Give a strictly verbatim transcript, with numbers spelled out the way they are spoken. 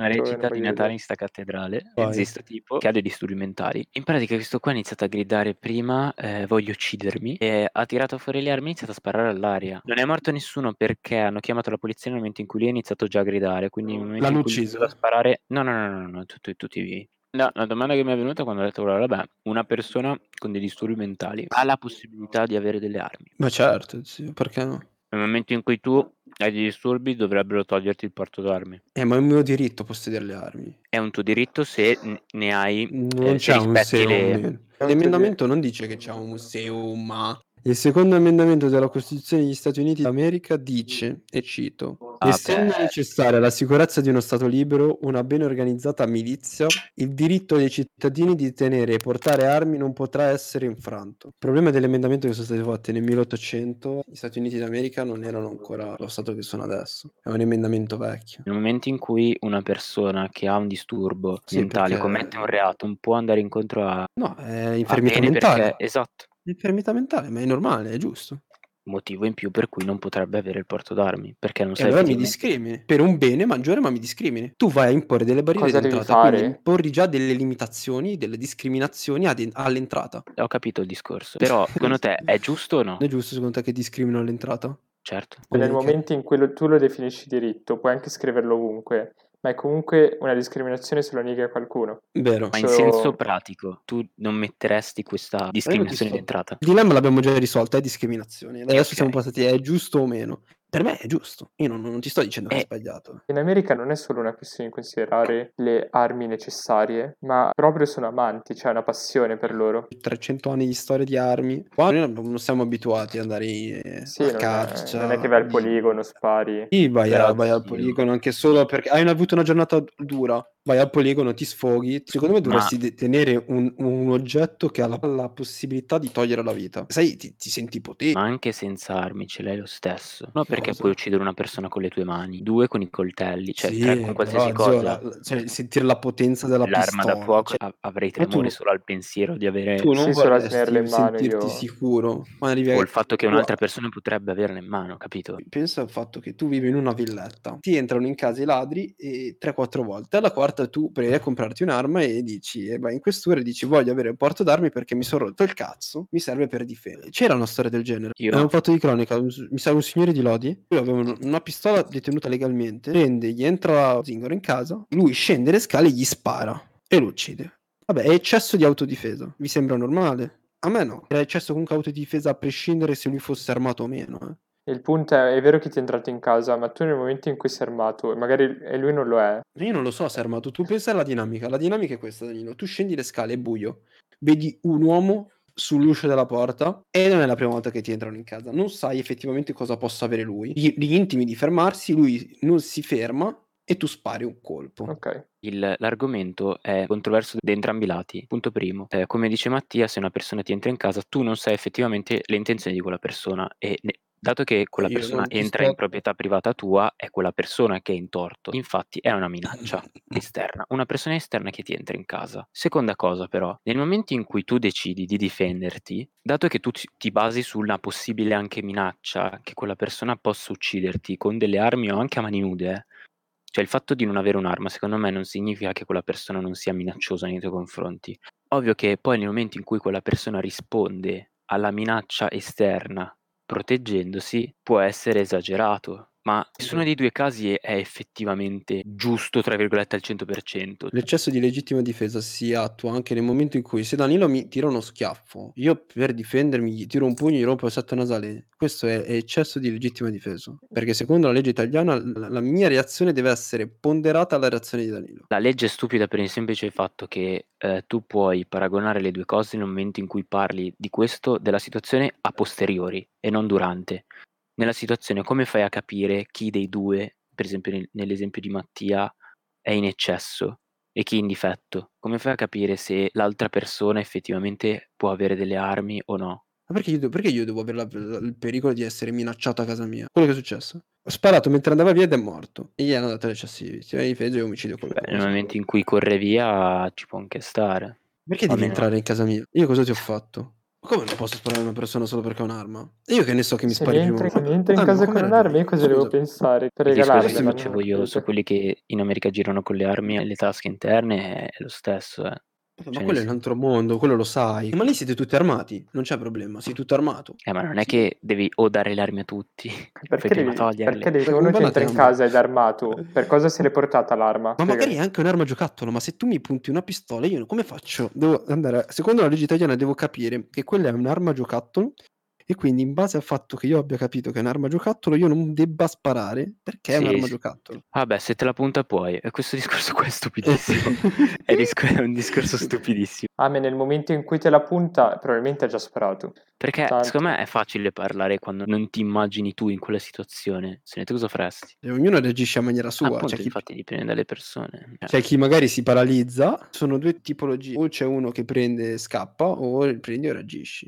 Una Dove recita di non Natale vedo. in sta cattedrale e Vai. questo tipo che ha dei disturbi mentali. In pratica questo qua ha iniziato a gridare prima eh, voglio uccidermi e ha tirato fuori le armi e ha iniziato a sparare all'aria. Non è morto nessuno perché hanno chiamato la polizia nel momento in cui lui ha iniziato già a gridare, quindi nel momento L'hanno in cui ha iniziato a ucciso. sparare no no no no, no, no, tutti, tutti vivi. No, la domanda che mi è venuta quando ho detto "Allora, vabbè, una persona con dei disturbi mentali ha la possibilità di avere delle armi. Ma certo, zio, perché no? Nel momento in cui tu hai dei disturbi dovrebbero toglierti il porto d'armi. Eh, ma è un mio diritto possedere le armi. È un tuo diritto se n- ne hai, Non eh, se c'è un rispetti se o un le... meno. L'emendamento non dice che c'è un museo, ma il secondo emendamento della Costituzione degli Stati Uniti d'America dice, e cito, Ah, essendo beh. necessaria la sicurezza di uno Stato libero, una ben organizzata milizia, il diritto dei cittadini di tenere e portare armi non potrà essere infranto. Il problema dell'emendamento che sono state fatte nel milleottocento, gli Stati Uniti d'America non erano ancora lo Stato che sono adesso, è un emendamento vecchio. Nel momento in cui una persona che ha un disturbo Sì, mentale perché... commette un reato, non può andare incontro a, No, è a infermità pene perché... mentale. Esatto, Infermità mentale, ma è normale, è giusto. motivo in più per cui non potrebbe avere il porto d'armini, perché non E sai allora mi effettivamente... discrimini. Per un bene maggiore, ma mi discrimini. Tu vai a imporre delle barriere Cosa devi d'entrata, quindi fare? imporri già delle limitazioni, delle discriminazioni ad- all'entrata. Ho capito il discorso, però secondo te è giusto o no? Non è giusto secondo te che discriminano all'entrata? Certo. Nel Perché? momento in cui lo- tu lo definisci diritto, puoi anche scriverlo ovunque, ma è comunque una discriminazione se lo neghi a qualcuno. Vero. Ma in senso Solo- pratico, tu non metteresti questa Ma io non ti discriminazione sto- d'entrata? Il dilemma l'abbiamo già risolto, è discriminazione. Adesso siamo Ok. passati, è giusto o meno? Per me è giusto. Io non, non ti sto dicendo che è Eh, sbagliato. In America non è solo una questione di considerare le armi necessarie, ma proprio sono amanti, c'è una passione per loro. trecento anni di storia di armi. Qua noi non non siamo abituati ad andare eh, Sì, a non è, caccia. non è che vai al poligono, spari. Sì, vai, a- Però vai al zio, poligono anche solo perché hai avuto una giornata dura. Vai al poligono, ti sfoghi. Secondo me ma dovresti de- tenere un, un oggetto che ha la, la possibilità di togliere la vita. Sai, ti, ti senti potente. ma anche senza armi ce l'hai lo stesso. No, perché Cosa? puoi uccidere una persona con le tue mani, due con i coltelli, cioè tre con Sì, qualsiasi però zio, cosa. la- la- cioè, sentire la potenza della L'arma da pistola. fuoco Cioè, av- avrei però tu, tremore solo al pensiero di avere tu non Sì, solo a tenerla vorresti in mano sentirti io. sicuro, ma arrivi o il a... fatto che un'altra Guarda, persona potrebbe averla in mano, capito? pensa al fatto che tu vivi in una villetta, ti entrano in casa i ladri e tre quattro volte, alla quarta tu provi a comprarti un'arma e dici, e vai in questura e dici voglio avere il porto d'armi perché mi sono rotto il cazzo, mi serve per difesa. C'era una storia del genere, è un Io fatto di cronaca, un- mi sa un signore di Lodi, lui aveva un- una pistola detenuta legalmente, prende, gli entra Zingaro in casa, lui scende le scale e gli spara e lo uccide. Vabbè, è eccesso di autodifesa, vi sembra normale? A me no, era eccesso comunque autodifesa a prescindere se lui fosse armato o meno, eh. Il punto è, è vero che ti è entrato in casa, ma tu nel momento in cui sei armato, e magari e lui non lo è, Io non lo so se è armato, tu pensa alla dinamica. La dinamica è questa, Danilo. Tu scendi le scale, è buio, vedi un uomo sull'uscio della porta e non è la prima volta che ti entrano in casa. Non sai effettivamente cosa possa avere lui. Gli, gli intimi di fermarsi, lui non si ferma e tu spari un colpo. ok. Il- l'argomento è controverso da entrambi i lati. Punto primo, eh, come dice Mattia, se una persona ti entra in casa, tu non sai effettivamente le intenzioni di quella persona e ne- dato che quella Io persona non ti entra in sto... proprietà privata tua, è quella persona che è in torto. Infatti è una minaccia esterna, una persona esterna che ti entra in casa. Seconda cosa però, nel momento in cui tu decidi di difenderti, dato che tu ti ti basi sulla possibile anche minaccia che quella persona possa ucciderti con delle armi o anche a mani nude, eh, cioè il fatto di non avere un'arma, secondo me, non significa che quella persona non sia minacciosa nei tuoi confronti. Ovvio che poi nel momento in cui quella persona risponde alla minaccia esterna proteggendosi, può essere esagerato, ma nessuno dei due casi è è effettivamente giusto, tra virgolette, al cento per cento. L'eccesso di legittima difesa si attua anche nel momento in cui se Danilo mi tira uno schiaffo, io per difendermi gli tiro un pugno, gli rompo il setto nasale. Questo è, è eccesso di legittima difesa. Perché secondo la legge italiana la, la mia reazione deve essere ponderata alla reazione di Danilo. La legge è stupida per il semplice fatto che eh, tu puoi paragonare le due cose nel momento in cui parli di questo, della situazione a posteriori e non durante. Nella situazione, come fai a capire chi dei due, per esempio nel- nell'esempio di Mattia, è in eccesso e chi in difetto? Come fai a capire se l'altra persona effettivamente può avere delle armi o no? Ma perché io, de- perché io devo avere la- la- il pericolo di essere minacciato a casa mia? Quello che è successo. Ho sparato mentre andava via ed è morto. E gli hanno dato l'eccesso di vittima di difesa e omicidio Beh, nel colposo. momento in cui corre via ci può anche stare, Perché a devi meno entrare in casa mia? Io cosa ti ho fatto? Come non posso sparare una persona solo perché è un'arma? E io che ne so che mi se spari entri, prima. Se entri in ah, casa con un'arma, io cosa devo pensare? Per regalarla? Che facevo io su quelli che in America girano con le armi e le tasche interne è lo stesso, eh. Ma cioè, quello è un altro mondo, quello lo sai. Ma lì siete tutti armati, non c'è problema, sei tutto armato. Eh, ma non è che devi o dare le armi a tutti, perché devi toglierle. Perché devi, uno che entra in casa ed è armato, per cosa se l'è portata l'arma? Ma magari è anche un'arma giocattolo, ma se tu mi punti una pistola, io come faccio? Devo andare, secondo la legge italiana devo capire che quella è un'arma giocattolo e quindi in base al fatto che io abbia capito che è un'arma giocattolo io non debba sparare perché è sì, un'arma sì. giocattolo. Vabbè, ah, se te la punta puoi. Questo discorso qua è stupidissimo. è, discor- è un discorso stupidissimo. Ah, ma nel momento in cui te la punta probabilmente ha già sparato. Perché Tanto. secondo me è facile parlare quando non ti immagini tu in quella situazione. Se ne te cosa faresti? E ognuno reagisce a maniera sua. Appunto, cioè, infatti chi... dipende dalle persone. C'è cioè, chi magari si paralizza. Sono due tipologie. O c'è uno che prende e scappa o prendi e reagisci.